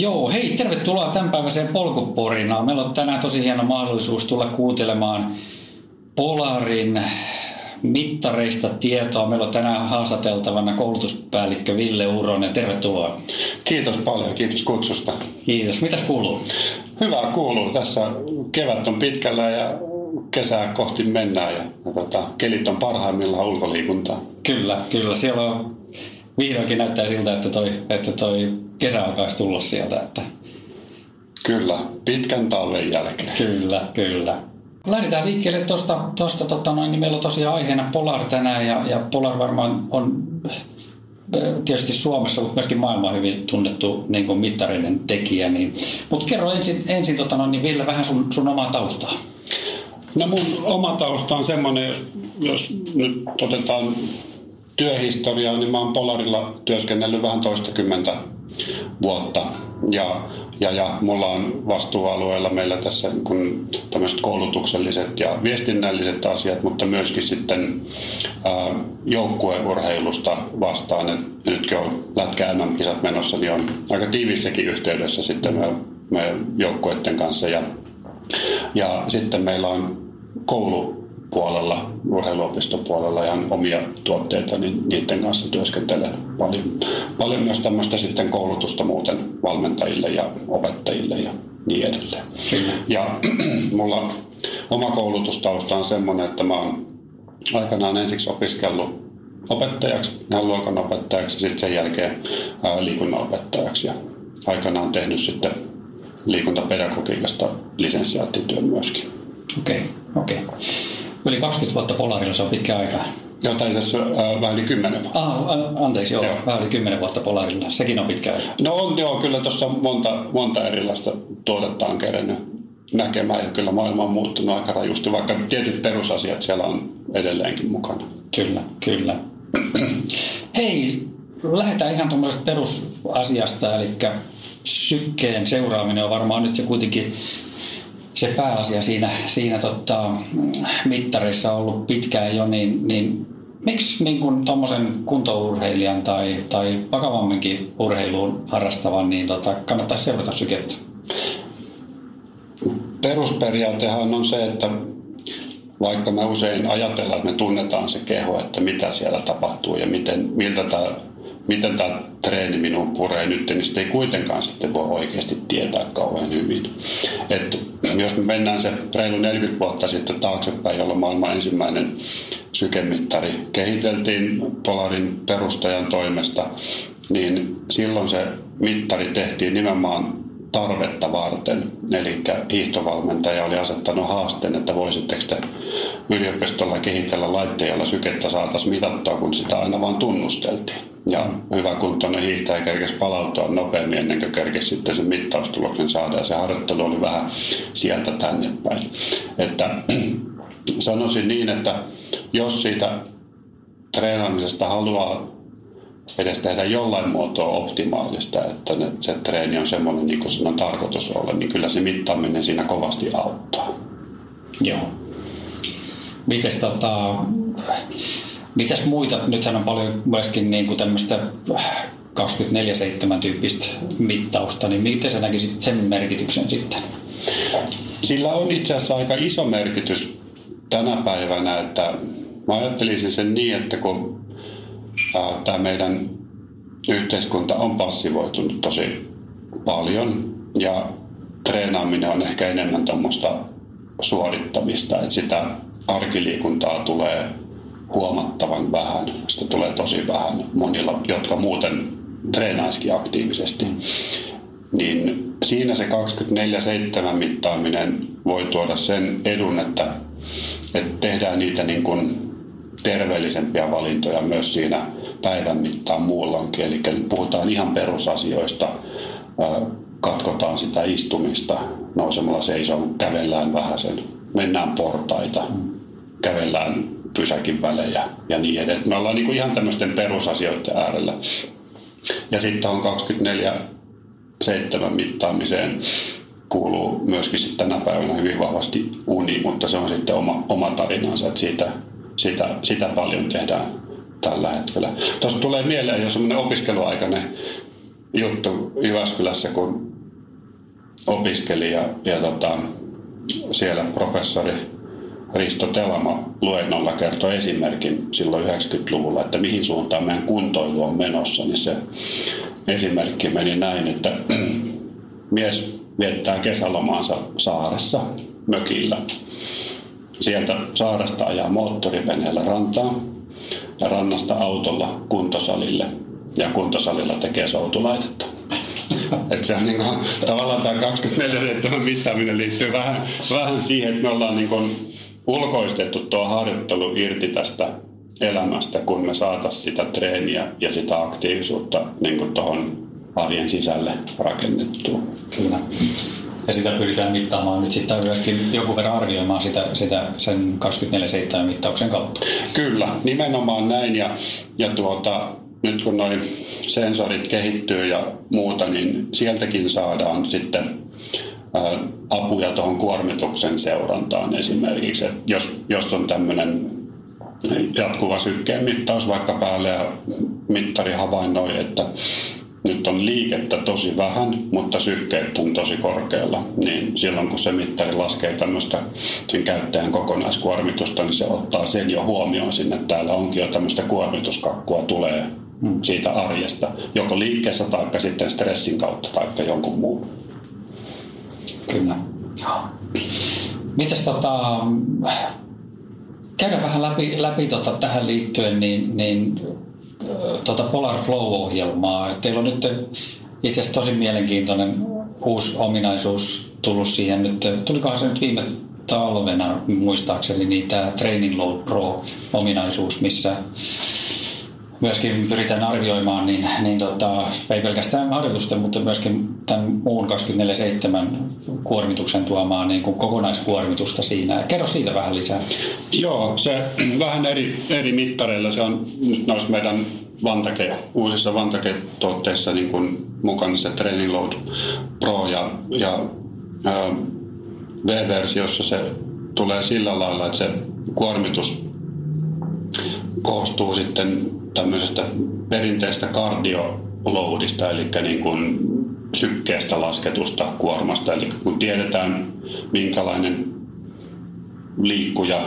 Joo, hei, tervetuloa tämänpäiväiseen Polkuporinaan. Meillä on tänään tosi hieno mahdollisuus tulla kuuntelemaan Polarin mittareista tietoa. Meillä on tänään haastateltavana koulutuspäällikkö Ville Uronen. Tervetuloa. Kiitos paljon, kiitos kutsusta. Kiitos. Mitäs kuuluu? Hyvää kuuluu. Tässä kevät on pitkällä ja kesää kohti mennään ja kelit on parhaimmillaan ulkoliikuntaa. Kyllä. Siellä on vihdoinkin näyttää siltä, että toi kesä alkaisi tulla sieltä. Että... Kyllä, pitkän talven jälkeen. Kyllä. Lähdetään liikkeelle tuosta, niin meillä on tosiaan aiheena Polar tänään ja Polar varmaan on tietysti Suomessa, mutta myöskin maailman hyvin tunnettu niin kuin mittarinen tekijä. Niin. Mutta kerro ensin, Ville, vähän sun omaa taustaa. No mun oma tausta on semmoinen, jos nyt otetaan työhistoriaa, niin mä oon Polarilla työskennellyt vähän toistakymmentä vuotta. Ja mulla on vastuualueella meillä tässä kun tämmöiset koulutukselliset ja viestinnälliset asiat, mutta myöskin sitten joukkueurheilusta vastaan. Et nytkin on Lätkä-NM-kisat menossa, niin on aika tiivissäkin yhteydessä sitten meidän joukkueiden kanssa. Ja sitten meillä on koulupuolella, urheiluopistopuolella ihan omia tuotteita, niin niiden kanssa työskentelee paljon myös tämmöistä sitten koulutusta muuten valmentajille ja opettajille ja niin edelleen. Ja mulla oma koulutustausta on semmoinen, että mä oon aikanaan ensiksi opiskellut opettajaksi, ihan luokanopettajaksi ja sitten sen jälkeen liikunnanopettajaksi ja aikanaan tehnyt sitten liikuntapedagogiikasta lisenssiaattityön myöskin. Okei. Yli 20 vuotta Polarilla, se on pitkä aika. Joo, tai tässä vähän yli 10 vuotta. Anteeksi, vähän yli 10 vuotta Polarilla, sekin on pitkä aika. No on, joo, kyllä tuossa monta erilaista tuotetta on kerennyt näkemään ja kyllä maailma on muuttunut aika rajusti, vaikka tietyt perusasiat siellä on edelleenkin mukana. Kyllä. Hei, lähdetään ihan tuommoisesta perusasiasta, eli sykkeen seuraaminen on varmaan nyt se kuitenkin se pääasia siinä mittarissa on ollut pitkään jo, niin miksi niin tuommoisen kuntourheilijan tai vakavamminkin urheiluun harrastavan kannattaisi seurata sykettä? Perusperiaatehan on se, että vaikka me usein ajatellaan, että me tunnetaan se keho, että mitä siellä tapahtuu ja miten tämä treeni minun puree nyt, niin sitä ei kuitenkaan sitten voi oikeasti tietää kauhean hyvin. Et jos me mennään se reilu 40 vuotta sitten taaksepäin, jolloin maailman ensimmäinen sykemittari kehiteltiin Polarin perustajan toimesta, niin silloin se mittari tehtiin nimenomaan tarvetta varten. Eli hiihtovalmentaja oli asettanut haasteen, että voisitteko te yliopistolla kehitellä laitteita, jolla sykettä saataisiin mitattua, kun sitä aina vaan tunnusteltiin. Ja hyväkuntoinen hiihtäjä kerkesi palautua nopeammin ennen kuin kerkesi sitten sen mittaustuloksen saada. Ja se harjoittelu oli vähän sieltä tänne päin. Että sanoisin niin, että jos siitä treenaamisesta haluaa edes tehdä jollain muotoa optimaalista, että se treeni on semmoinen, niin kuin sen on tarkoitus olla, niin kyllä se mittaaminen siinä kovasti auttaa. Joo. Mitäs muita? Nythän on paljon myöskin niin kuin tämmöistä 24/7 tyyppistä mittausta, niin miten sä näkisit sen merkityksen sitten? Sillä on itse asiassa aika iso merkitys tänä päivänä, että mä ajattelisin sen niin, että kun tämä meidän yhteiskunta on passivoitunut tosi paljon ja treenaaminen on ehkä enemmän tuommoista suorittamista, että sitä arkiliikuntaa tulee huomattavan vähän. Sitä tulee tosi vähän monilla, jotka muuten treenaisikin aktiivisesti. Niin siinä se 24/7 mittaaminen voi tuoda sen edun, että tehdään niitä niin kuin terveellisempiä valintoja myös siinä päivän mittaan muullankin. Eli puhutaan ihan perusasioista, katkotaan sitä istumista, nousemalla seisomaan, kävellään vähäsen, mennään portaita, kävellään pysäkin välejä ja niin edelleen. Me ollaan niinku ihan tämmöisten perusasioiden äärellä. Ja sitten tuohon 24/7 mittaamiseen kuuluu myöskin sitten tänä päivänä hyvin vahvasti uni, mutta se on sitten oma tarinansa, että sitä paljon tehdään tällä hetkellä. Tuossa tulee mieleen jo semmoinen opiskeluaikainen juttu Jyväskylässä, kun opiskeli ja siellä professori Risto Telama luennolla kertoi esimerkin silloin 90-luvulla, että mihin suuntaan meidän kuntoilu on menossa, niin se esimerkki meni näin, että mies viettää kesälomaansa saaressa mökillä. Sieltä saaresta ajaa moottoriveneellä rantaan ja rannasta autolla kuntosalille ja kuntosalilla tekee soutulaitetta. Että se on niin kuin, tavallaan tämä 24/7 mittaaminen liittyy vähän siihen, että me ollaan niin kuin ulkoistettu tuo harjoittelu irti tästä elämästä, kun me saataisiin sitä treeniä ja sitä aktiivisuutta niin kuin tuohon arjen sisälle rakennettua. Kyllä. Ja sitä pyritään mittaamaan nyt sitten myöskin joku verran arvioimaan sitä sen 24/7 mittauksen kautta. Kyllä, nimenomaan näin. Ja nyt kun noi sensorit kehittyy ja muuta, niin sieltäkin saadaan sitten apuja tuohon kuormituksen seurantaan esimerkiksi. Et jos on tämmöinen jatkuva sykkeen mittaus vaikka päälle ja mittari havainnoi, että nyt on liikettä tosi vähän, mutta sykkeet on tosi korkealla, niin silloin kun se mittari laskee tämmöistä sen käyttäjän kokonaiskuormitusta, niin se ottaa sen jo huomioon sinne, että täällä onkin jo tämmöistä kuormituskakkua tulee siitä arjesta, joko liikkeessä tai sitten stressin kautta tai jonkun muun. Kyllä. Mites käydään vähän läpi tähän liittyen, niin Polar Flow-ohjelmaa. Teillä on nyt itse asiassa tosi mielenkiintoinen uusi ominaisuus tullut siihen nyt. Tulikohan se nyt viime talvena muistaakseni niin tämä Training Load Pro-ominaisuus, missä myöskin pyritään arvioimaan, niin ei pelkästään harjoitusten, mutta myöskin tämän muun 24/7 kuormituksen tuomaan niin kuin kokonaiskuormitusta siinä. Kerro siitä vähän lisää. Joo, se vähän eri mittareilla. Se on nyt noissa meidän uusissa Vantage-tuotteissa niin kuin mukana se Training Load Pro ja V-versiossa se tulee sillä lailla, että se kuormitus koostuu sitten tämmöisestä perinteistä kardioloadista, eli niin kuin sykkeestä lasketusta kuormasta. Eli kun tiedetään, minkälainen liikkuja,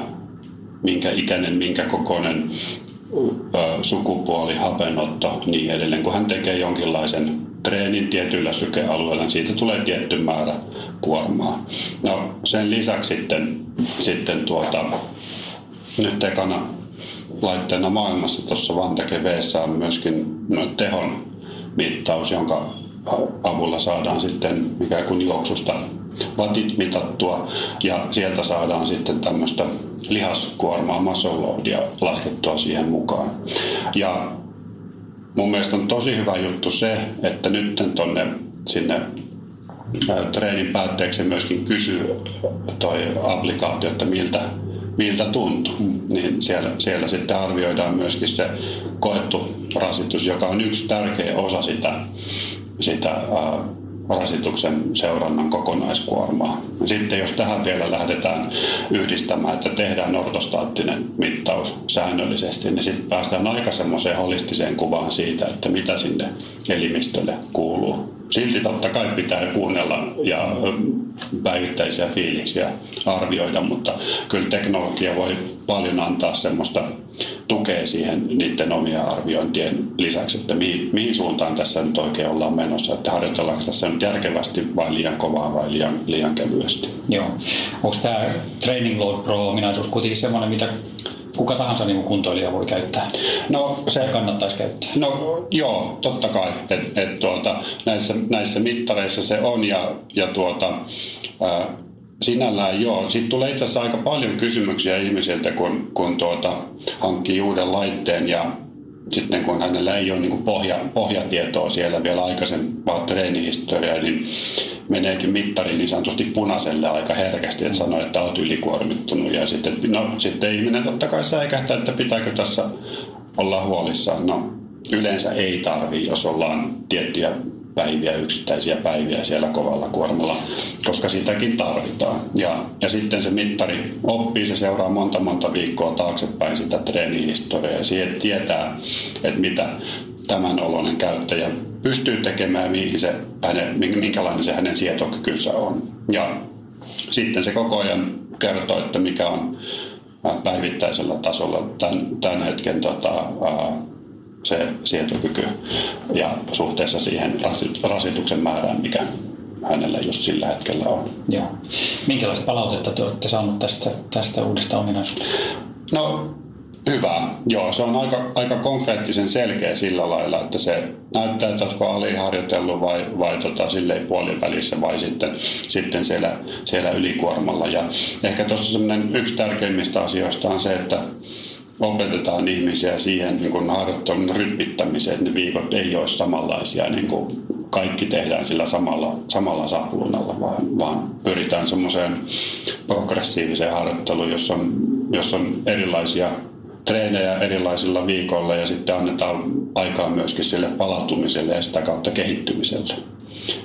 minkä ikäinen, minkä kokoinen, sukupuoli, hapenotto, niin edelleen. Kun hän tekee jonkinlaisen treenin tietyllä sykealueella, niin siitä tulee tietty määrä kuormaa. No, sen lisäksi sitten nyt ekana laitteena maailmassa tuossa Vantage V:ssä on myöskin tehon mittaus, jonka avulla saadaan sitten ikään kuin juoksusta vatit mitattua ja sieltä saadaan sitten tämmöistä lihaskuormaa, muscle loadia laskettua siihen mukaan. Ja mun mielestä on tosi hyvä juttu se, että nyt sinne treenin päätteeksi myöskin kysyy toi applikaatio, että miltä tuntuu, niin siellä sitten arvioidaan myöskin se koettu rasitus, joka on yksi tärkeä osa sitä rasituksen seurannan kokonaiskuormaa. Sitten jos tähän vielä lähdetään yhdistämään, että tehdään ortostaattinen mittaus säännöllisesti, niin sitten päästään aika semmoiseen holistiseen kuvaan siitä, että mitä sinne elimistölle kuuluu. Silti totta kai pitää kuunnella ja päivittäisiä fiiliksiä arvioida, mutta kyllä teknologia voi paljon antaa semmoista tukea siihen niiden omien arviointien lisäksi, että mihin suuntaan tässä nyt oikein ollaan menossa, että harjoitellaanko tässä nyt järkevästi vai liian kovaa vai liian kevyesti. Joo. Onko tämä Training Load Pro-ominaisuus kuitenkin semmoinen, mitä kuka tahansa niin kuntoilija voi käyttää? No, se kannattaisi käyttää. No joo, totta kai. Näissä mittareissa se on ja sinällään joo. Sitten tulee itse asiassa aika paljon kysymyksiä ihmisiltä, kun hankkii uuden laitteen ja sitten kun hänellä ei ole niin pohjatietoa siellä vielä aikaisempaa treenihistoriaa, niin meneekin mittari niin sanotusti punaiselle aika herkästi, että sanoo, että olet ylikuormittunut. Ja sitten ihminen totta kai säikähtää, että pitääkö tässä olla huolissaan. No, yleensä ei tarvitse, jos ollaan tiettyjä yksittäisiä päiviä siellä kovalla kuormalla, koska sitäkin tarvitaan. Ja sitten se mittari oppii, se seuraa monta viikkoa taaksepäin sitä treenihistoriaa ja siihen tietää, että mitä tämän oloinen käyttäjä pystyy tekemään, minkälainen se hänen sietokykynsä on. Ja sitten se koko ajan kertoo, että mikä on päivittäisellä tasolla tämän hetken se sietokyky ja suhteessa siihen rasituksen määrään, mikä hänellä just sillä hetkellä on. Joo. Minkälaista palautetta te olette saaneet tästä uudesta ominaisuudesta? No hyvä. Joo, se on aika konkreettisen selkeä sillä lailla, että se näyttää, että oletko aliharjoitellut vai silleen puolivälissä vai sitten siellä ylikuormalla. Ja ehkä tuossa semmoinen yksi tärkeimmistä asioista on se, että opetetaan ihmisiä siihen niin kuin harjoittelun rytmittämiseen, että ne viikot ei ole samanlaisia, niin kuin kaikki tehdään sillä samalla sapluunalla, vaan pyritään semmoiseen progressiiviseen harjoitteluun, jos on erilaisia treenejä erilaisilla viikoilla ja sitten annetaan aikaa myöskin sille palautumiselle ja sitä kautta kehittymiselle.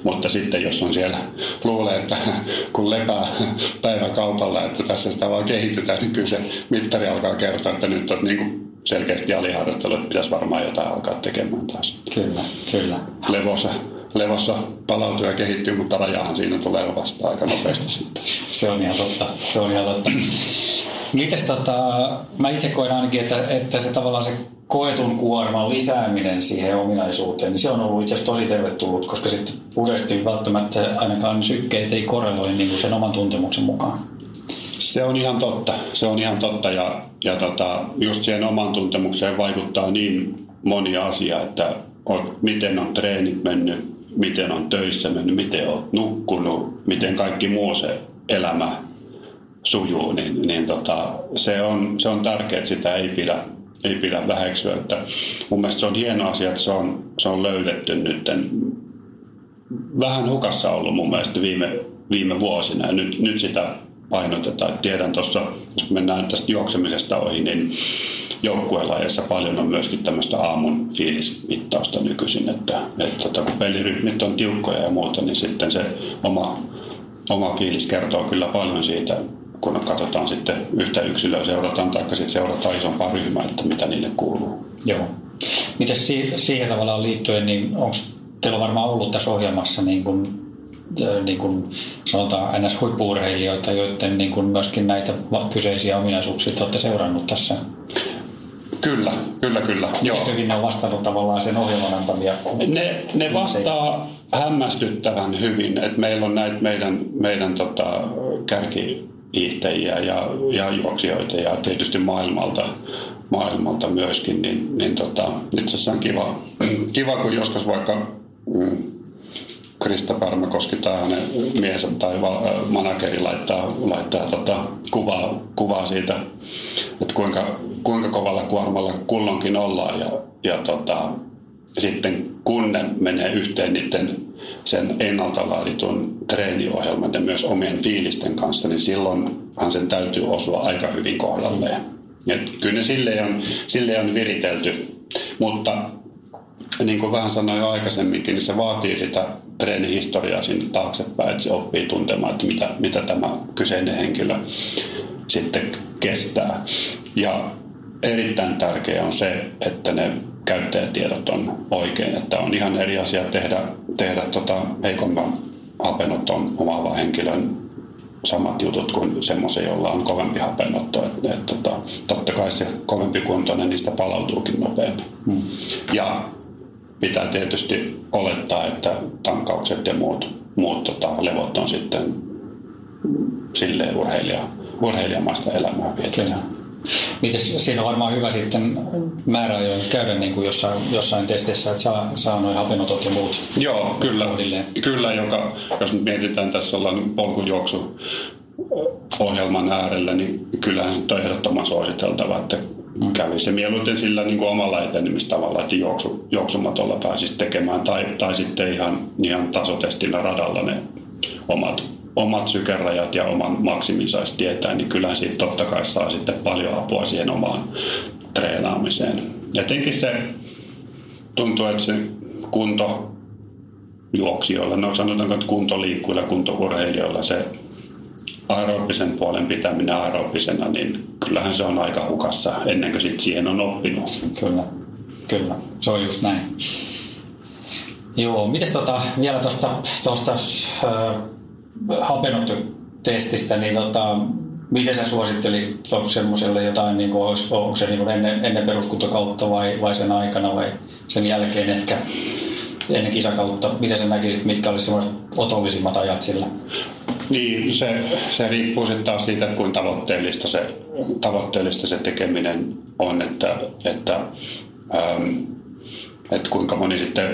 Mutta sitten jos on siellä, luulee, että kun lepää päiväkaupalla, että tässä sitä vaan kehitetään, niin kyllä se mittari alkaa kertoa, että nyt on niin kuin selkeästi aliharjoittelu, että pitäisi varmaan jotain alkaa tekemään taas. Kyllä. Levossa palautuu ja kehittyy, mutta rajahan siinä tulee vasta aika nopeasti sitten. Se on ihan totta. Mites mä itse koen ainakin, että se tavallaan se koetun kuorman lisääminen siihen ominaisuuteen, niin se on ollut itse asiassa tosi tervetullut, koska sitten useasti välttämättä ainakaan sykkeet ei korreloi niin kuin sen oman tuntemuksen mukaan. Se on ihan totta ja just siihen oman tuntemukseen vaikuttaa niin moni asia, että miten on treenit mennyt, miten on töissä mennyt, miten olet nukkunut, miten kaikki muu se elämä sujuu, niin se on tärkeää, että sitä ei pidä väheksyä. Että mun mielestä se on hieno asia, että se on löydetty nyt. Vähän hukassa ollut mun mielestä viime vuosina ja nyt sitä painotetaan. Et tiedän tuossa, jos mennään tästä juoksemisesta ohi, niin joukkuelajeissa paljon on myöskin tämmöistä aamun fiilismittausta nykyisin. Että kun pelirytmit on tiukkoja ja muuta, niin sitten se oma fiilis kertoo kyllä paljon siitä, kun katsotaan sitten yhtä yksilöä seurataan tai sitten seurataan isompaa ryhmää, että mitä niille kuuluu. Joo. Mites siihen tavallaan liittyen, niin onko teillä varmaan ollut tässä ohjelmassa niin kuin sanotaan NS-huippu-urheilijoita, joiden niin kuin myöskin näitä kyseisiä ominaisuuksia olette seurannut tässä? Kyllä. Mites hyvin ne on vastannut tavallaan sen ohjelman antamia? Ne vastaa hämmästyttävän hyvin, että meillä on näitä meidän kärkihiihtäjiä ja juoksijoita ja tietysti maailmalta myöskin, niin itse asiassa on kiva, kun joskus vaikka Krista Pärmäkoski tai hänen miesensä tai manageri laittaa kuvaa siitä, että kuinka kovalla kuormalla kulloinkin ollaan ja sitten kun ne menee yhteen niiden sen ennalta laaditun treeniohjelman ja myös omien fiilisten kanssa, niin silloinhan sen täytyy osua aika hyvin kohdalleen. Et kyllä ne silleen on viritelty, mutta niin kuin vähän sanoin jo aikaisemminkin, niin se vaatii sitä treenihistoriaa sinne taaksepäin, että se oppii tuntemaan, että mitä tämä kyseinen henkilö sitten kestää. Ja erittäin tärkeää on se, että ne käyttäjätiedot on oikein, että on ihan eri asia tehdä heikomman hapenoton omaava henkilön samat jutut kuin semmoisen, jolla on kovempi hapenotto. Että totta kai se kovempi kuntoinen niistä palautuukin nopeampi. Ja pitää tietysti olettaa, että tankkaukset ja muut levot on sitten silleen urheilijamaista elämää vietetään. Mites, siinä on varmaan hyvä sitten määräajoin käydä niin kuin jossain testissä, että saa nuo hapenotot ja muut. Joo, kyllä jos nyt mietitään, tässä ollaan polkujuoksu ohjelman äärellä, niin kyllähän se on ehdottoman suositeltava, että kävisi mieluiten sillä niin kuin omalla etenemistavalla, että juoksumatolla pääsisi tekemään tai sitten ihan tasotestinä radalla ne omat sykerajat ja oman maksimin saisi tietää, niin kyllähän siitä totta kai saa sitten paljon apua siihen omaan treenaamiseen. Jotenkin se tuntuu, että se kuntojuoksijoilla, no sanotaanko, että kuntoliikkuilla, kuntourheilijoilla se aerobisen puolen pitäminen aerobisena, niin kyllähän se on aika hukassa ennen kuin siihen on oppinut. Kyllä, se on just näin. Joo, mites vielä tuosta hapenototestistä, niin miten sä suosittelisit semmoiselle jotain, niin onko se niin ennen peruskuntakautta vai sen aikana vai sen jälkeen ehkä ennen kisakautta? Miten sä näkisit, mitkä olisi semmoiset otollisimmat ajat sillä? Niin, se riippuu sitten taas siitä, että kuinka tavoitteellista se tekeminen on, että kuinka moni sitten,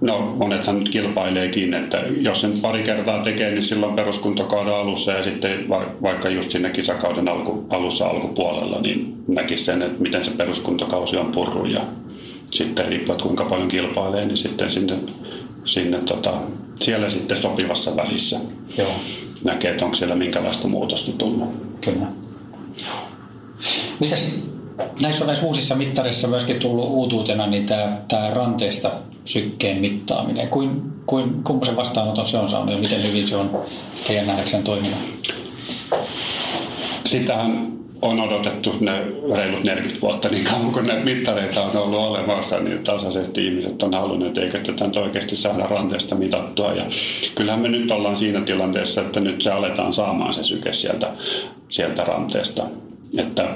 no monethan nyt kilpaileekin, että jos sen pari kertaa tekee, niin silloin peruskuntokauden alussa ja sitten vaikka just siinä kisakauden alussa alkupuolella, niin näkisi sen, että miten se peruskuntokausi on purru ja sitten riippuu, että kuinka paljon kilpailee, niin sitten sinne siellä sitten sopivassa välissä. Joo. Näkee, että onko siellä minkälaista muutosta tullut. Kyllä. Mitäs näissä uusissa mittareissa myöskin tullut uutuutena niin tämä ranteesta sykkeen mittaaminen. Kummoisen vastaanoton se on saanut ja miten hyvin se on teidän nähdäkseen toiminut? Sitähän on odotettu ne reilut 40 vuotta, niin kauan kun näitä mittareita on ollut olemassa, niin tasaisesti ihmiset on halunnut, eikö tätä nyt oikeasti saada ranteesta mitattua. Ja kyllähän me nyt ollaan siinä tilanteessa, että nyt se aletaan saamaan se syke sieltä ranteesta. Että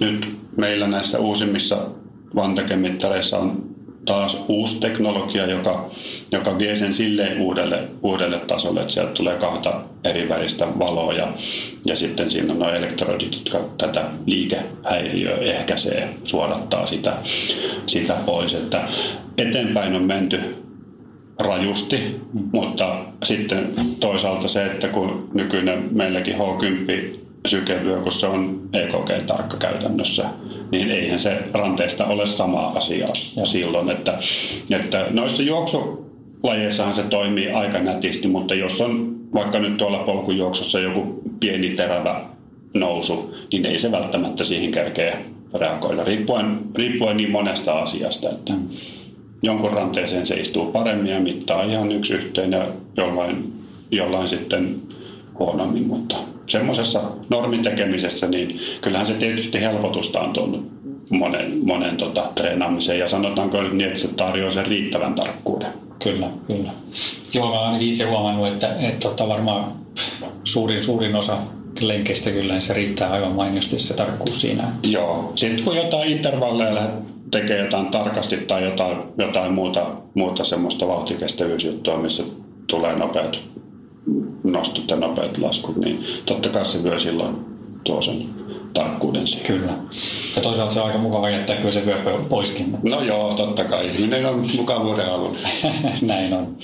nyt meillä näissä uusimmissa vantakemittareissa on taas uusi teknologia, joka vie sen silleen uudelle tasolle, että sieltä tulee 2 eri väristä valoa ja sitten siinä on nuo elektroidit, jotka tätä liikehäiriöä ehkäisee, suodattaa sitä pois. Että eteenpäin on menty rajusti, mutta sitten toisaalta se, että kun nykyinen meilläkin H10 sykevyö, kun se on EKG-tarkka käytännössä, niin eihän se ranteesta ole sama asia. Ja silloin, että noissa juoksulajeissahan se toimii aika nätisti, mutta jos on vaikka nyt tuolla polkujuoksussa joku pieni terävä nousu, niin ei se välttämättä siihen kerkeä reagoida, riippuen niin monesta asiasta, että jonkun ranteeseen se istuu paremmin ja mittaa ihan yksi yhteen ja jollain sitten huonommin, mutta semmoisessa normitekemisessä, niin kyllähän se tietysti helpotusta on tuonut monen treenaamiseen ja sanotaanko nyt niin, että se tarjoaa sen riittävän tarkkuuden. Kyllä. Joo, mä ainakin itse huomannut, että varmaan suurin osa lenkeistä kyllä se riittää aivan mainiosti se tarkkuus siinä. Että... Joo, sitten kun jotain intervalleilla tekee jotain tarkasti tai jotain muuta semmoista vauhtikestävyysjuttua, missä tulee nopeat nostot ja nopeat laskut, niin totta kai se vyö silloin tuo sen tarkkuuden siihen. Kyllä. Ja toisaalta se on aika mukava jättää kyllä se vyö poiskin. No joo, totta kai. Ihminen on mukavuuden alun. Näin on.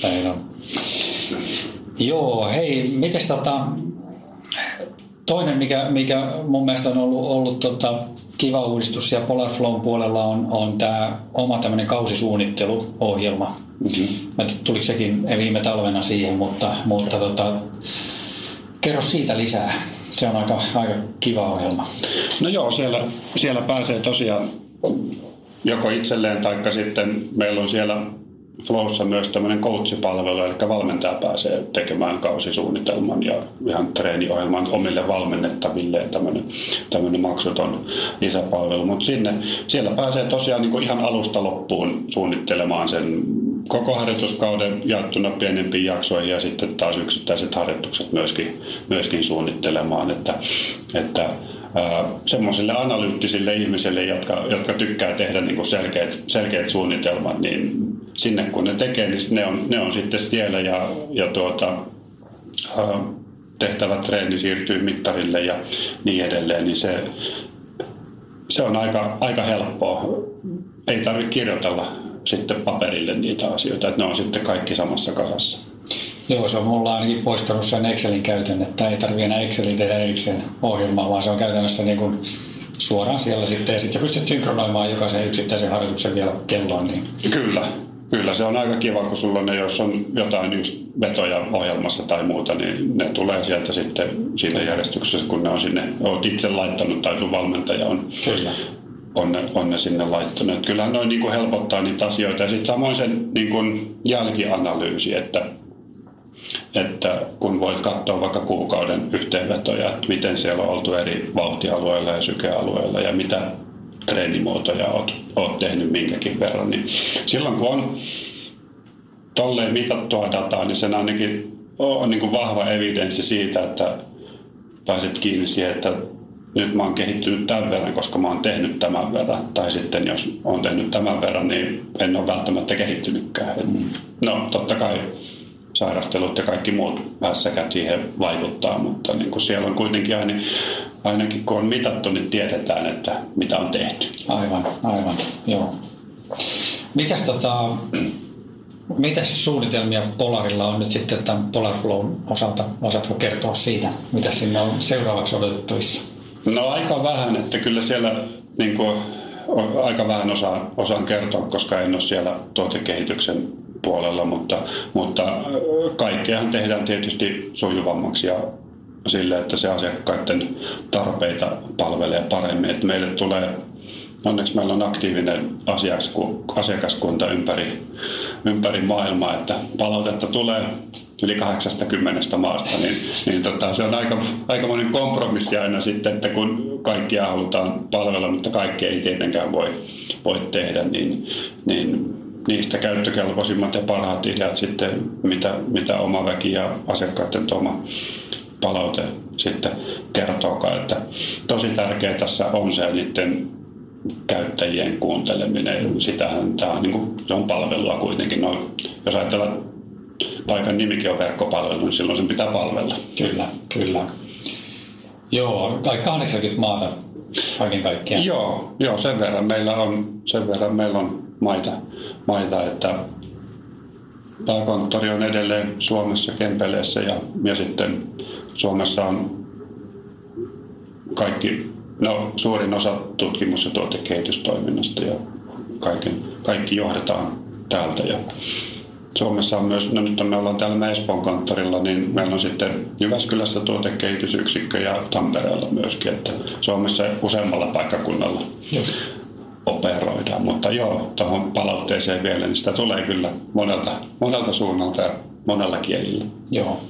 Joo, hei, mites toinen, mikä mun mielestä on ollut kiva uudistus ja Polar Flown puolella on tämä oma tämmöinen kausisuunnitteluohjelma. Mm-hmm. Tuliko sekin viime talvena siihen, mutta kerro siitä lisää. Se on aika kiva ohjelma. No joo, siellä pääsee tosiaan joko itselleen taikka sitten meillä on siellä Flowssa myös tämmöinen coachipalvelu, eli valmentaja pääsee tekemään kausisuunnitelman ja ihan treeniohjelman omille valmennettaville, tämmöinen maksuton lisäpalvelu. Mutta siellä pääsee tosiaan niin kuin ihan alusta loppuun suunnittelemaan sen koko harjoituskauden jaettuna pienempiin jaksoihin ja sitten taas yksittäiset harjoitukset myöskin suunnittelemaan, että semmoisille analyyttisille ihmisille, jotka tykkää tehdä niin kuin selkeät suunnitelmat, niin sinne kun ne tekee, niin ne on sitten siellä ja tehtävä treeni siirtyy mittarille ja niin edelleen, niin se on aika helppoa. Ei tarvitse kirjoitella sitten paperille niitä asioita, että ne on sitten kaikki samassa kasassa. Joo, se on mulla ainakin poistanut sen Excelin käytön, että ei tarvitse enää Excelin tehdä erikseen ohjelmaa, vaan se on käytännössä niin kuin suoraan siellä sitten ja sitten pystyt synkronoimaan jokaisen yksittäisen harjoituksen vielä kelloon. Niin... Kyllä, se on aika kiva, kun sulla ne, jos on jotain just vetoja ohjelmassa tai muuta, niin ne tulee sieltä sitten siinä järjestyksessä, kun ne on sinne, oot itse laittanut tai sun valmentaja on. Kyllä. On ne sinne laittanut. Kyllähän noin niin kuin helpottaa niitä asioita. Ja sitten samoin sen niin kuin jälkianalyysi, että kun voit katsoa vaikka kuukauden yhteenvetoja, että miten siellä on oltu eri vauhtialueilla ja sykealueilla ja mitä treenimuotoja olet tehnyt minkäkin verran. Niin silloin kun on tolleen mitattua dataa, niin sen ainakin on niin kuin vahva evidenssi siitä, että pääset kiinni siihen, että nyt mä oon kehittynyt tämän verran, koska mä oon tehnyt tämän verran. Tai sitten jos oon tehnyt tämän verran, niin en ole välttämättä kehittynytkään. No totta kai sairastelut ja kaikki muut hässäkät siihen vaikuttaa, mutta niin kuin siellä on kuitenkin ainakin kun on mitattu, niin tiedetään, että mitä on tehty. Aivan, joo. Mitäs suunnitelmia Polarilla on nyt sitten tämän Polar Flown osalta? Osaatko kertoa siitä, mitä sinne on seuraavaksi odotettavissa? No aika vähän, että kyllä siellä niin kuin, aika vähän osaan kertoa, koska en ole siellä tuotekehityksen puolella, mutta kaikkeahan tehdään tietysti sujuvammaksi ja sille, että se asiakkaiden tarpeita palvelee paremmin. Että meille tulee, onneksi meillä on aktiivinen asiakaskunta ympäri maailmaa, että palautetta tulee yli 80 maasta, niin se on aikamoinen kompromissi aina sitten, että kun kaikkia halutaan palvella, mutta kaikkea ei tietenkään voi tehdä, niin niistä käyttökelpoisimmat ja parhaat ideat sitten, mitä oma väki ja asiakkaiden tuoma palaute sitten kertookaan. Että tosi tärkeää tässä on se niiden käyttäjien kuunteleminen. Sitähän tämä on, niin kuin, se on palvelua kuitenkin. No, jos ajatellaan, paikan nimikin on verkkopalvelu, niin silloin sen pitää palvella. Kyllä. Joo, tai 80 maata kaiken kaikkiaan. Joo, sen verran meillä on maita, että pääkonttori on edelleen Suomessa Kempeleessä ja sitten Suomessa on kaikki, no suurin osa tutkimus- ja tuotekehitystoiminnasta ja kaikki johdetaan täältä. Ja Suomessa on myös, no nyt me ollaan täällä Espoon konttorilla, niin meillä on sitten Jyväskylässä tuotekehitysyksikkö ja Tampereella myöskin, että Suomessa useammalla paikkakunnalla. Just. Operoidaan, mutta joo, tuohon palautteeseen vielä, niin sitä tulee kyllä monelta suunnalta ja monella kielillä. Joo.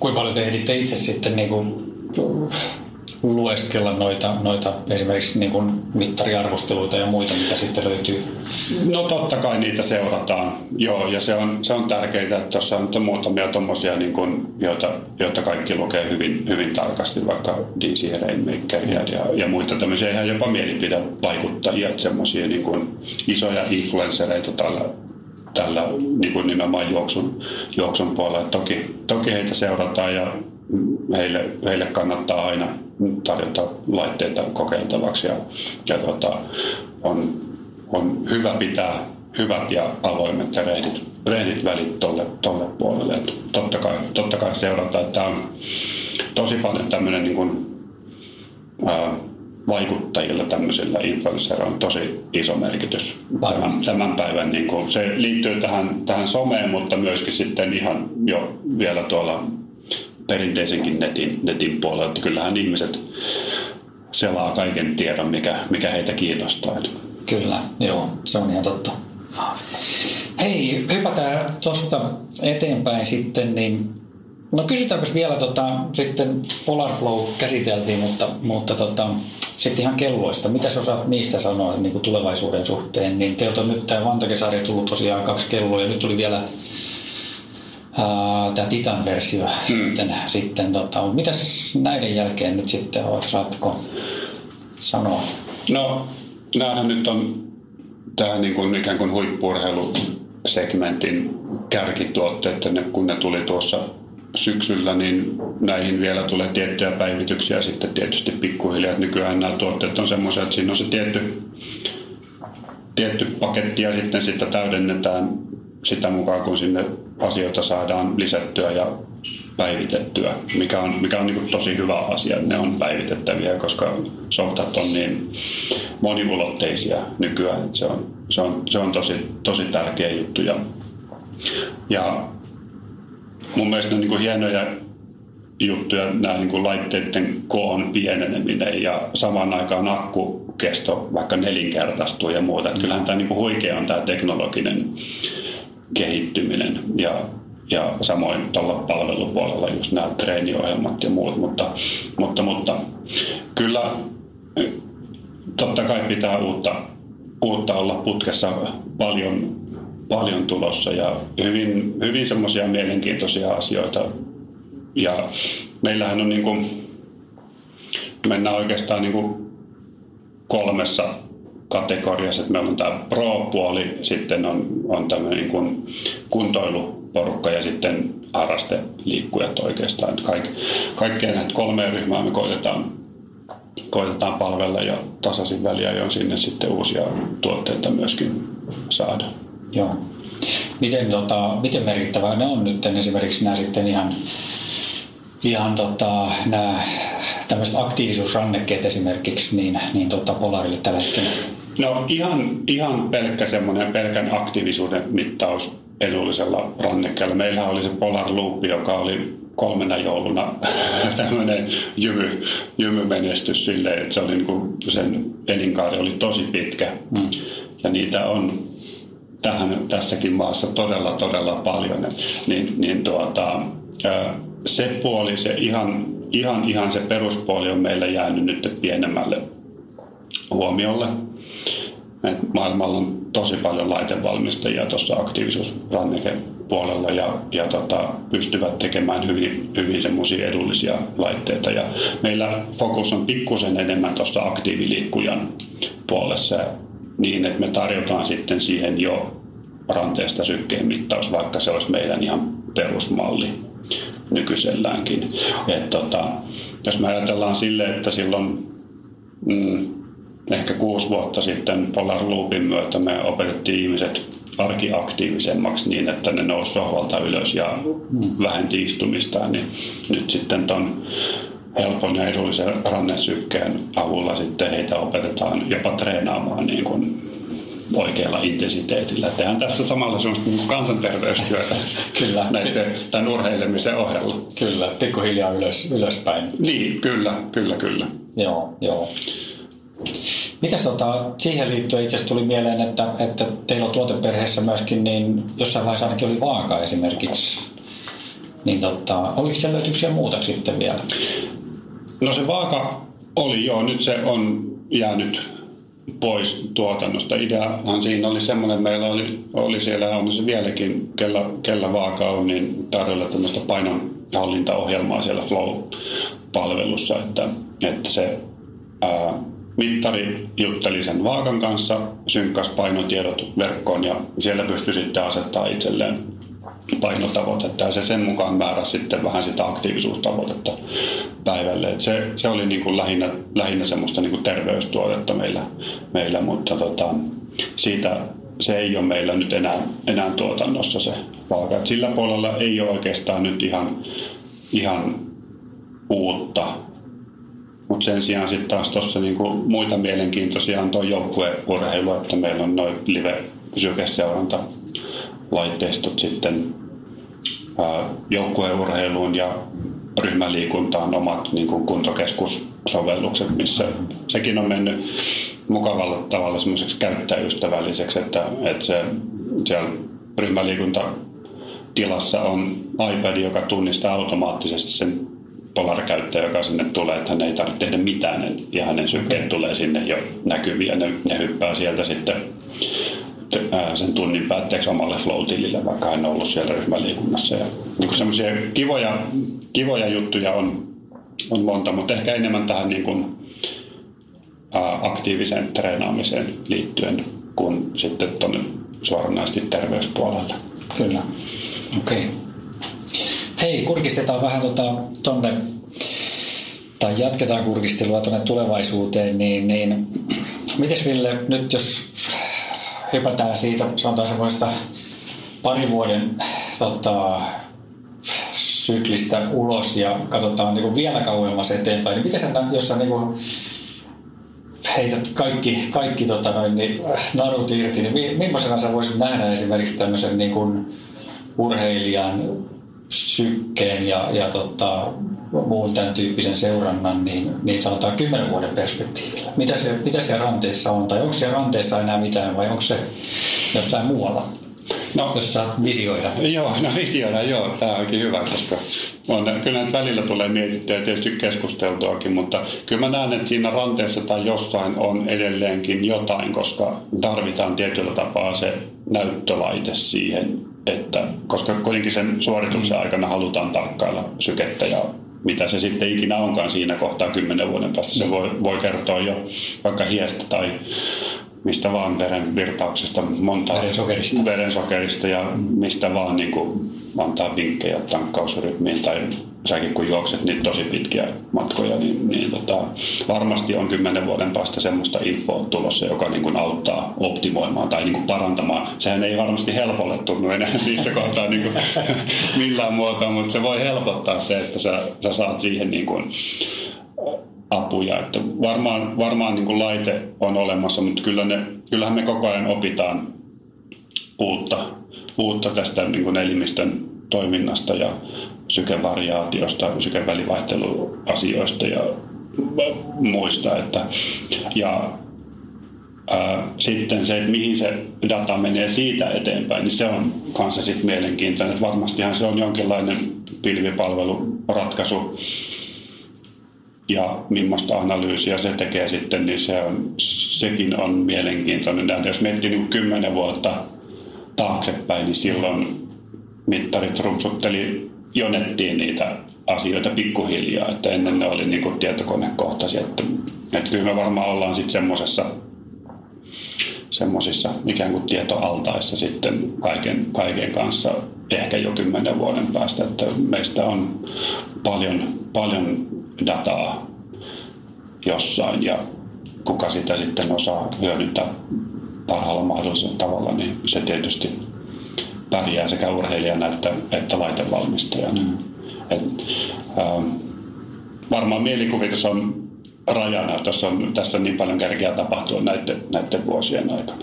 Kuinka paljon te ehditte itse sitten niin kuin lueskella noita esimerkiksi niin kuin mittariarvosteluita ja muita, mitä sitten löytyy? No totta kai niitä seurataan, joo, ja se on tärkeää, että tuossa on muutamia tuommoisia, niin kuin, joita kaikki lukee hyvin tarkasti, vaikka DC Rainmakeria ja muita tämmöisiä, ihan jopa mielipidevaikuttajia, semmoisia niin kuin isoja influenssereita tällä niin kuin nimenomaan juoksun puolella. Toki heitä seurataan ja heille kannattaa aina tarjota laitteita kokeiltavaksi ja on hyvä pitää hyvät ja avoimet ja rehdit välit tolle puolelle. Et totta kai seurataan, että on tosi paljon tämmöinen niin kuin, vaikuttajilla, tämmöisillä influenceroilla on tosi iso merkitys tämän päivän. Niin kuin, se liittyy tähän someen, mutta myöskin sitten ihan jo vielä tuolla perinteisenkin netin puolella, että kyllähän ihmiset selaa kaiken tiedon, mikä heitä kiinnostaa. Kyllä, joo, se on ihan totta. Hei, hypätään tuosta eteenpäin sitten, niin no kysytäänpäs vielä sitten Polar Flow käsiteltiin, mutta sitten ihan kelloista. Mitäs osaat niistä sanoa niin kuin tulevaisuuden suhteen? Niin teiltä on nyt tämä Vantage-sarja tullut tosiaan 2 kelloa ja nyt tuli vielä tämä Titan-versio sitten, mitäs näiden jälkeen nyt sitten osaatko sanoa? No, näähän nyt on tähän niin kuin ikään kuin huippu-urheilusegmentin kärkituotteet, kun ne tuli tuossa syksyllä, niin näihin vielä tulee tiettyjä päivityksiä sitten tietysti pikkuhiljaa. Nykyään nämä tuotteet on semmoisia, että siinä on se tietty paketti ja sitten sitä täydennetään sitä mukaan, kun sinne asioita saadaan lisättyä ja päivitettyä, mikä on niin kuin tosi hyvä asia, ne on päivitettäviä, koska softat on niin moniulotteisia nykyään, että se on tosi tärkeä juttu. Ja mun mielestä on niin kuin hienoja juttuja nämä niin kuin laitteiden koon pieneneminen ja samaan aikaan akkukesto vaikka 4-kertaistuu ja muuta. Että kyllähän tämä niin kuin huikea on tämä teknologinen kehittyminen ja samoin tuolla palvelupuolella just nämä treeniohjelmat ja muut, mutta kyllä totta kai pitää uutta olla putkessa paljon paljon tulossa ja hyvin semmoisia mielenkiintoisia asioita. Ja meillähän on niinku, mennään oikeastaan niinku kolmessa kategoriassa, että meillä on tämä pro-puoli, sitten on tämmöinen niin kuin kuntoiluporukka ja sitten harrasteliikkujat oikeastaan. Että kaikkea näitä kolmea ryhmää me koitetaan palvella ja tasaisin väliajoin sinne sitten uusia tuotteita myöskin saada. Joo. Miten merkittävää ne on nyt esimerkiksi nämä sitten ihan nämä tämmöiset aktiivisuusrannekkeet esimerkiksi niin Polarille tällä hetkellä? No ihan pelkän aktiivisuuden mittaus edullisella rannekkeella. Meillähän oli se Polar Loop, joka oli 3 jouluna tämmöinen jymymenestys silleen, että se oli niin kuin, sen elinkaari oli tosi pitkä. Mm. Ja niitä on tässäkin maassa todella paljon. Se puoli, se ihan se peruspuoli on meillä jäänyt nyt pienemmälle huomiolle. Maailmalla on tosi paljon laitevalmistajia tuossa aktiivisuusrannekepuolella ja pystyvät tekemään hyvin semmoisia edullisia laitteita. Ja meillä fokus on pikkusen enemmän tuossa aktiiviliikkujan puolessa niin, että me tarjotaan sitten siihen jo ranteesta sykkeen mittaus, vaikka se olisi meidän ihan perusmalli nykyiselläänkin. Jos me ajatellaan sille, että silloin ehkä 6 vuotta sitten Polar Loopin myötä me opetettiin ihmiset arkiaktiivisemmaksi niin, että ne nousi sohvalta ylös ja vähenti istumistaan, niin nyt sitten ton helpon ja edullisen rannesykkeen avulla sitten heitä opetetaan jopa treenaamaan niin kuin oikealla intensiteetillä. Tehdään tässä samalla semmoista niin kuin kansanterveystyötä kyllä. Tämän urheilemisen ohella. Kyllä, pikkuhiljaa ylöspäin. Niin, kyllä. Joo. Mitäs siihen liittyen itse asiassa tuli mieleen, että teillä on tuoteperheessä myöskin, niin jossain vaiheessa ainakin oli vaaka esimerkiksi. Oliko siellä löytyksiä muuta sitten vielä? No se vaaka oli joo, nyt se on jäänyt pois tuotannosta. Ideahan siinä oli semmoinen, meillä oli siellä, on se vieläkin, kellä vaaka on, niin tarjolla tämmöistä painonhallintaohjelmaa siellä Flow-palvelussa, että se mittari jutteli sen vaakan kanssa, synkkas painotiedot verkkoon ja siellä pystyi sitten asettaa itselleen painotavoitetta ja se sen mukaan määrä sitten vähän sitä aktiivisuustavoitetta päivälle. Et se oli niin kuin lähinnä semmoista niin kuin terveystuotetta meillä mutta siitä se ei ole meillä nyt enää tuotannossa se vaaka. Et sillä puolella ei ole oikeastaan nyt ihan uutta. Mutta sen sijaan sitten taas tuossa niinku muita mielenkiintoisia on tuo joukkueurheilu, että meillä on noin live-sykeseurantalaitteistot sitten joukkueurheiluun ja ryhmäliikuntaan omat niinku kuntokeskussovellukset, missä sekin on mennyt mukavalla tavalla semmoiseksi käyttäjäystävälliseksi, että se siellä ryhmäliikuntatilassa on iPad, joka tunnistaa automaattisesti sen Polar-käyttäjä, joka sinne tulee, että hän ei tarvitse tehdä mitään ja hänen sykkeet tulee sinne jo näkyviä. Ne hyppää sieltä sitten sen tunnin päätteeksi omalle flow-tilille, vaikka hän on ollut siellä ryhmäliikunnassa. Ja niin semmoisia kivoja juttuja on monta, mutta ehkä enemmän tähän niin kuin aktiiviseen treenaamiseen liittyen kuin sitten tuonne suoranaisesti terveyspuolelle. Kyllä, okei. Hei, kurkistetaan vähän tonne, tai jatketaan kurkistelua tuonne tulevaisuuteen, niin mites Ville, nyt jos hypätään siitä, sanotaan semmoista parin vuoden syklistä ulos ja katsotaan niin kuin vielä kauemmas eteenpäin, niin miten sä, jos sä niin kuin heität kaikki niin narut irti, niin millaisena sä voisit nähdä esimerkiksi tämmöisen niin kuin urheilijan sykkeen ja muun tämän tyyppisen seurannan, niin sanotaan 10 vuoden perspektiivillä. Mitä siellä ranteessa on? Tai onko siellä ranteessa enää mitään vai onko se jossain muualla? No, jos saat visioida. Joo, no visioida, joo. Tämä onkin hyvä, koska on, kyllä näitä välillä tulee mietittyä ja tietysti keskusteltuakin, mutta kyllä mä näen, että siinä ranteessa tai jossain on edelleenkin jotain, koska tarvitaan tietyllä tapaa se näyttölaite siihen, että, koska kuitenkin sen suorituksen aikana halutaan tarkkailla sykettä ja mitä se sitten ikinä onkaan siinä kohtaa 10 vuoden päästä. Se voi kertoa jo vaikka hiestä tai mistä vaan verenvirtauksesta, monta verensokerista ja mistä vaan niin kuin antaa vinkkejä tankkausrytmiin tai säkin kun juokset niin tosi pitkiä matkoja, niin varmasti on 10 vuoden päästä semmoista infoa tulossa, joka niin kuin auttaa optimoimaan tai niin kuin parantamaan. Sehän ei varmasti helpolle tunnu enää niissä kohtaa niin kuin millään muotoa, mutta se voi helpottaa se, että sä saat siihen niin kuin apuja. Että varmaan niin kuin laite on olemassa, mutta kyllähän me koko ajan opitaan uutta tästä niin kuin elimistön toiminnasta ja sykevariaatiosta, sykevälivaihteluasioista ja muista. Sitten se, että mihin se data menee siitä eteenpäin, niin se on kanssa sit mielenkiintoinen. Varmastihan se on jonkinlainen pilvipalveluratkaisu. Ja millaista analyysiä se tekee sitten, niin sekin on mielenkiintoinen. Ja jos miettii niin 10 vuotta taaksepäin, niin silloin mittarit jonettiin niitä asioita pikkuhiljaa. Että ennen ne oli niin kuin tietokonekohtaisia. Että kyllä me varmaan ollaan sitten semmoisissa ikään kuin tietoaltaissa sitten kaiken kanssa ehkä jo 10 vuoden päästä. Että meistä on paljon dataa jossain ja kuka sitä sitten osaa hyödyntää parhaalla mahdollisella tavalla, niin se tietysti pärjää sekä urheilijana että laitevalmistajana. Varmaan mielikuvitus on rajana, tässä on niin paljon kärkeä tapahtua näiden vuosien aikana.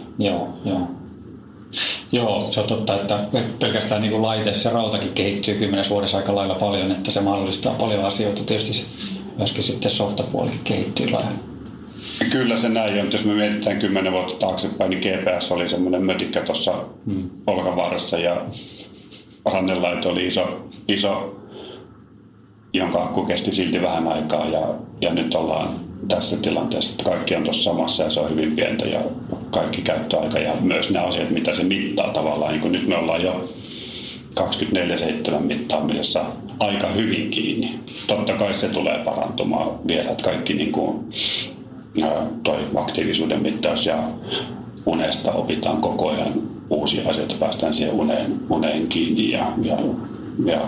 Joo, se on totta, että pelkästään niin kuin laite, se rautakin kehittyy 10 vuodessa aika lailla paljon, että se mahdollistaa paljon asioita. Tietysti se, myöskin sitten softapuoli kehittyy lailla. Kyllä se näin on. Jos me mietitään 10 vuotta taaksepäin, niin GPS oli semmoinen mötikkä tuossa olkavarressa ja rannelaito oli iso, jonka akku kesti silti vähän aikaa ja nyt ollaan tässä tilanteessa, että kaikki on tuossa samassa ja se on hyvin pientä ja kaikki käyttöaika ja myös nämä asiat, mitä se mittaa tavallaan. Niin nyt me ollaan jo 24/7 mittaamisessa aika hyvin kiinni. Totta kai se tulee parantumaan vielä, että kaikki niin kuin, toi aktiivisuuden mittaus ja unesta opitaan koko ajan uusia asioita, päästään siihen uneen kiinni ja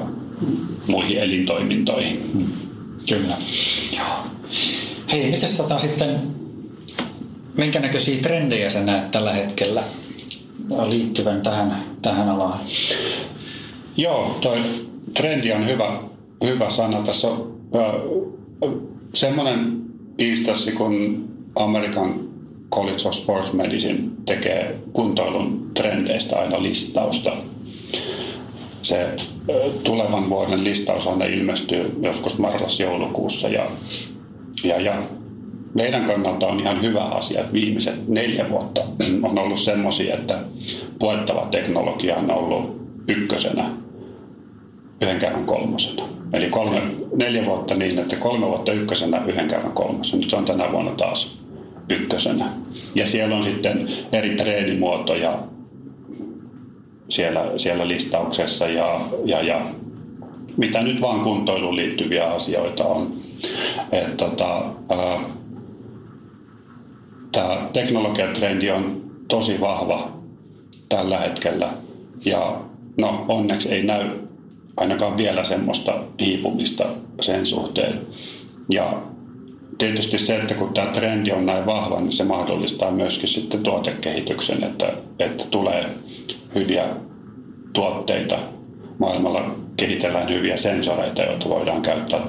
muihin elintoimintoihin. Kyllä. Hei, mitäs sitten, minkä näköisiä trendejä sä näet tällä hetkellä liittyvän tähän alaan? Joo, toi trendi on hyvä sana. Tässä on semmoinen instanssi, kun American College of Sports Medicine tekee kuntoilun trendeistä aina listausta. Se tulevan vuoden listaus aina ilmestyy joskus marras-joulukuussa ja meidän kannalta on ihan hyvä asia, että viimeiset 4 vuotta on ollut semmoisia, että puettava teknologia on ollut ykkösenä 1/3. Eli 4 vuotta niin, että 3 vuotta ykkösenä 1/3. Nyt se on tänä vuonna taas ykkösenä. Ja siellä on sitten eri treenimuotoja siellä listauksessa ja mitä nyt vaan kuntoiluun liittyviä asioita on. Tämä teknologiatrendi on tosi vahva tällä hetkellä ja no, onneksi ei näy ainakaan vielä semmoista hiipumista sen suhteen. Ja tietysti se, että kun tämä trendi on näin vahva, niin se mahdollistaa myöskin sitten tuotekehityksen, että tulee hyviä tuotteita. Maailmalla kehitellään hyviä sensoreita, joita voidaan käyttää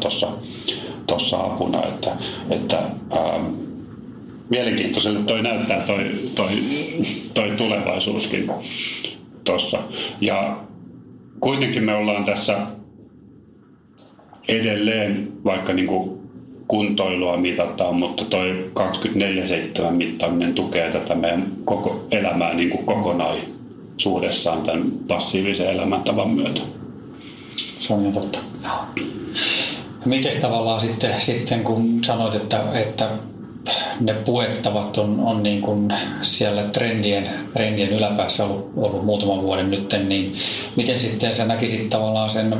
tuossa apuna. Että mielenkiintoiselle toi näyttää toi tulevaisuuskin tuossa. Ja kuitenkin me ollaan tässä edelleen, vaikka niin kuin kuntoilua mitataan, mutta toi 24/7 mittaaminen tukee tätä meidän koko elämää niin kuin kokonaan suhdessaan tämän passiivisen elämäntavan myötä. Se on niin totta. Mites tavallaan sitten kun sanoit, että ne puettavat on niin kuin siellä trendien yläpäässä ollut muutaman vuoden nyt, niin miten sitten sä näkisit tavallaan sen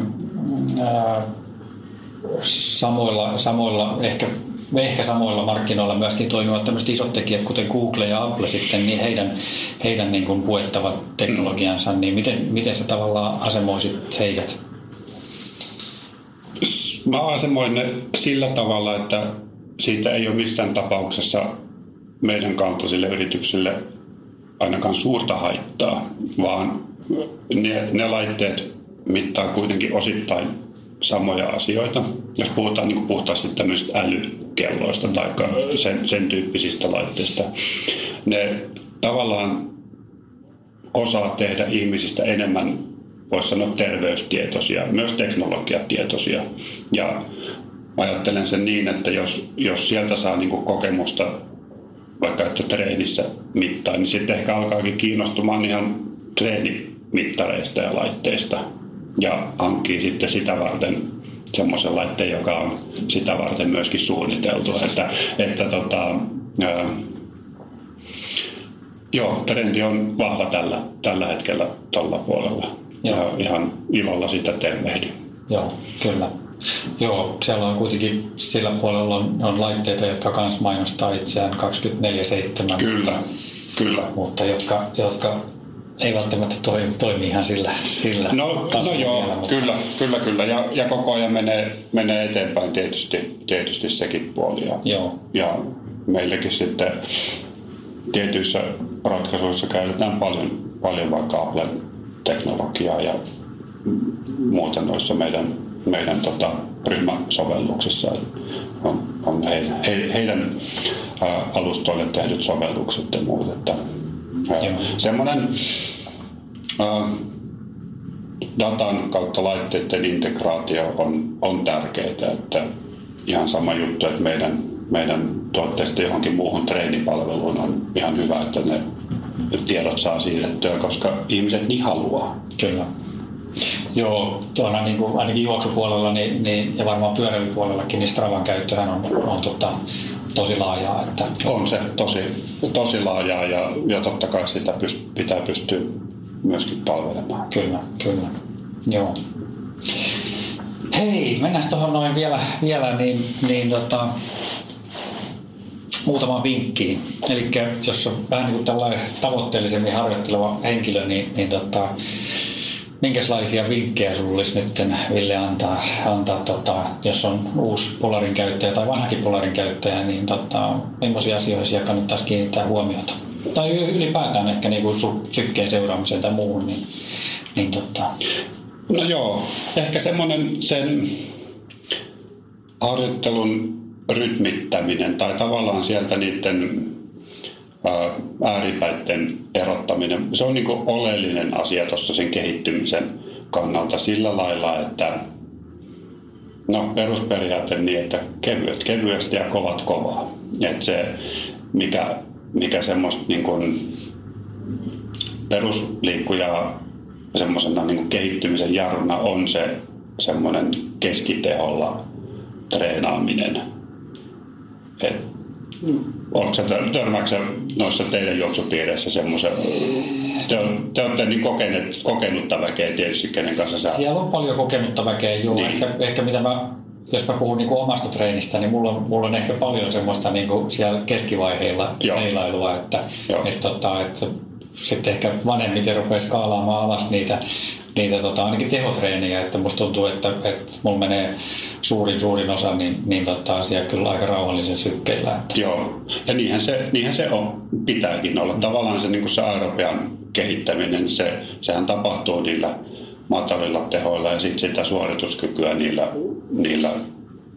samoilla ehkä samoilla markkinoilla myöskin toimivat tämmöiset isot tekijät, kuten Google ja Apple sitten, niin heidän niin kuin puettavat teknologiansa, niin miten sä tavallaan asemoisit heidät? Mä asemoin ne sillä tavalla, että siitä ei ole missään tapauksessa meidän kaltaisille yrityksille ainakaan suurta haittaa, vaan ne laitteet mittaa kuitenkin osittain samoja asioita. Jos puhutaan niin puhtaasti tämmöisistä älykelloista tai sen tyyppisistä laitteista, ne tavallaan osaa tehdä ihmisistä enemmän, voisi sanoa, terveystietoisia, myös teknologiatietoisia. Ja ajattelen sen niin, että jos sieltä saa niin kuin kokemusta, vaikka että treenissä mittaa, niin sitten ehkä alkaakin kiinnostumaan ihan treenimittareista ja laitteista. Ja hankkii sitten sitä varten semmoisen laitteen, joka on sitä varten myöskin suunniteltu. Trendi on vahva tällä hetkellä tuolla puolella. Joo. Ja ihan ilolla sitä tervehdin. Joo, kyllä. Joo, siellä on kuitenkin sillä puolella on laitteita, jotka kans mainostaa itseään 24/7. Kyllä. Mutta jotka ei välttämättä toimi ihan sillä tasolla. Mutta... Kyllä. Ja koko ajan menee eteenpäin tietysti sekin puoli. Ja meilläkin sitten tietyissä ratkaisuissa käytetään paljon vaikka Applen teknologiaa ja muuten noissa meidän ryhmäsovelluksissa on heidän alustoille tehdyt sovellukset ja muut. Semmoinen datan kautta laitteiden integraatio on tärkeää, että ihan sama juttu, että meidän tuotteista johonkin muuhun treenipalveluun on ihan hyvä, että ne tiedot saa siirrettyä, koska ihmiset niin haluaa. Kyllä. Joo, tuona niin kuin ainakin juoksupuolella niin, ja varmaan pyöräilypuolellakin, niin Stravan käyttöhän on tosi laajaa. Että... On se tosi laajaa ja totta kai sitä pitää pystyä myöskin palvelemaan. Kyllä. Joo. Hei, mennään tuohon noin vielä niin, muutamaan vinkkiin. Eli jos on vähän niin kuin tällainen tavoitteellisemmin harjoitteleva henkilö, niin, minkälaisia vinkkejä sinulla olisi nyt, Ville, antaa, jos on uusi Polarin käyttäjä tai vanhakin Polarin käyttäjä, niin millaisia asioita kannattaisi kiinnittää huomiota? Tai ylipäätään ehkä niin kuin sykkeen seuraamiseen tai muuhun. No joo, ehkä semmoinen sen harjoittelun rytmittäminen tai tavallaan sieltä niiden ääripäiden erottaminen. Se on niin kuin oleellinen asia tuossa sen kehittymisen kannalta sillä lailla, että perusperiaate niin, että kevyet kevyesti ja kovat kovaa. Että se, mikä semmoista niin kuin perusliikkujaa semmoisena niin kuin kehittymisen jarruna on se semmoinen keskiteholla treenaaminen. Onko se törmääksä noissa teidän juoksupiireissä semmoisen? Te olette niin kokenutta väkeä tietysti, kenen kanssa saa. Siellä on paljon kokenutta väkeä, joo. Niin. Ehkä jos mä puhun niin kuin omasta treenistä, niin mulla on ehkä paljon semmoista niin kuin siellä keskivaiheilla heilailua, että sitten ehkä vanhemmiten rupeaa skaalaamaan alas niitä ainakin tehotreenejä, että musta tuntuu, että mulla menee suurin osa niin, siellä kyllä aika rauhallisen sykkeillä. Että. Joo, ja niinhän se on, pitääkin olla. Tavallaan se, niin kuin se aerobian kehittäminen, sehän tapahtuu niillä matalilla tehoilla ja sitten sitä suorituskykyä niillä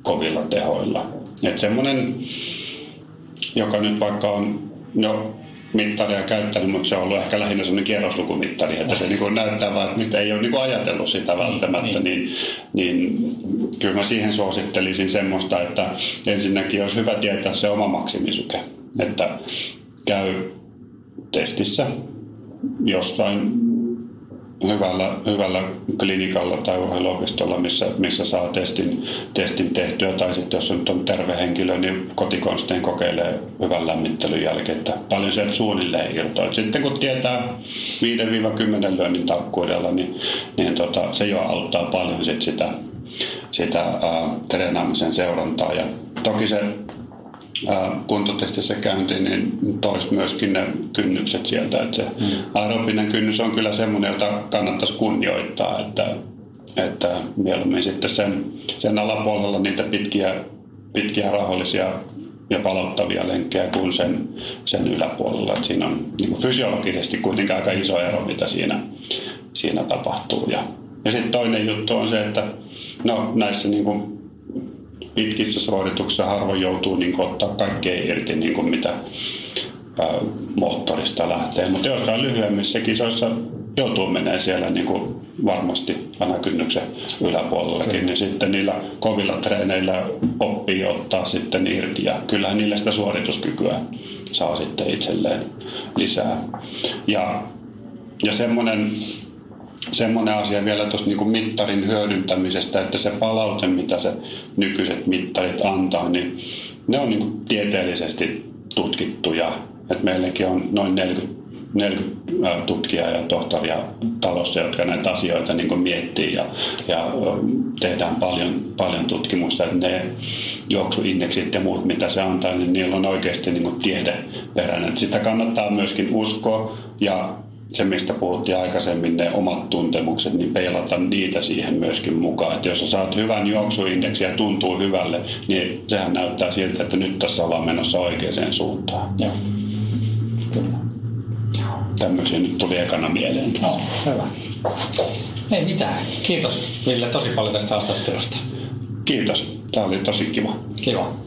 kovilla tehoilla. Että semmoinen, joka nyt vaikka on... mittaria käyttänyt, mutta se on ollut ehkä lähinnä semmoinen kierroslukumittari, että se niin näyttää vaan, että ei ole niin ajatellut sitä välttämättä, niin kyllä mä siihen suosittelisin semmoista, että ensinnäkin olisi hyvä tietää se oma maksimisyke, että käy testissä jossain hyvällä klinikalla tai urheiluopistolla, missä saa testin tehtyä, tai sitten jos nyt on terve henkilö, niin kotikonstein kokeilee hyvän lämmittelyn jälkeen, että paljon sieltä suunnilleen irtoa. Sitten kun tietää 5-10 lyönnin tarkkuudella, niin se jo auttaa paljon sit sitä treenaamisen seurantaa. Ja toki se kuntotestissä käynti, niin toisi myöskin ne kynnykset sieltä. Että se aerobinen kynnys on kyllä semmoinen, jota kannattaisi kunnioittaa, että mieluummin sitten sen alapuolella niitä pitkiä rahoillisia ja palauttavia lenkkejä kuin sen yläpuolella. Että siinä on niin kuin fysiologisesti kuitenkin aika iso ero, mitä siinä tapahtuu. Ja sitten toinen juttu on se, että no, näissä niin kuin pitkissä suorituksissa harvoin joutuu niin ottaa kaikkea irti, niin kuin mitä moottorista lähtee. Mutta jossain lyhyemmissä kisoissa joutuu menee siellä niin kuin varmasti anakynnyksen yläpuolellakin. Niin sitten niillä kovilla treeneillä oppii ottaa sitten irti. Ja kyllähän niillä sitä suorituskykyä saa sitten itselleen lisää. Ja semmoinen asia vielä tuosta niin kuin mittarin hyödyntämisestä, että se palaute, mitä se nykyiset mittarit antaa, niin ne on niin kuin tieteellisesti tutkittuja. Et meilläkin on noin 40 tutkijaa ja tohtoria talossa, jotka näitä asioita niin kuin miettii ja tehdään paljon tutkimusta. Et ne juoksuindeksit ja muut, mitä se antaa, niin niillä on oikeasti niin kuin tiedeperäinen. Et sitä kannattaa myöskin uskoa ja se, mistä puhuttiin aikaisemmin, ne omat tuntemukset, niin peilata niitä siihen myöskin mukaan. Että jos sä saat hyvän juoksuindeksin ja tuntuu hyvälle, niin sehän näyttää siltä, että nyt tässä ollaan menossa oikeaan suuntaan. Joo. Kyllä. Tämmöisiä nyt tuli ekana mieleen. No, hyvä. Ei mitään. Kiitos Ville tosi paljon tästä haastattelusta. Kiitos. Tämä oli tosi kiva. Kiva.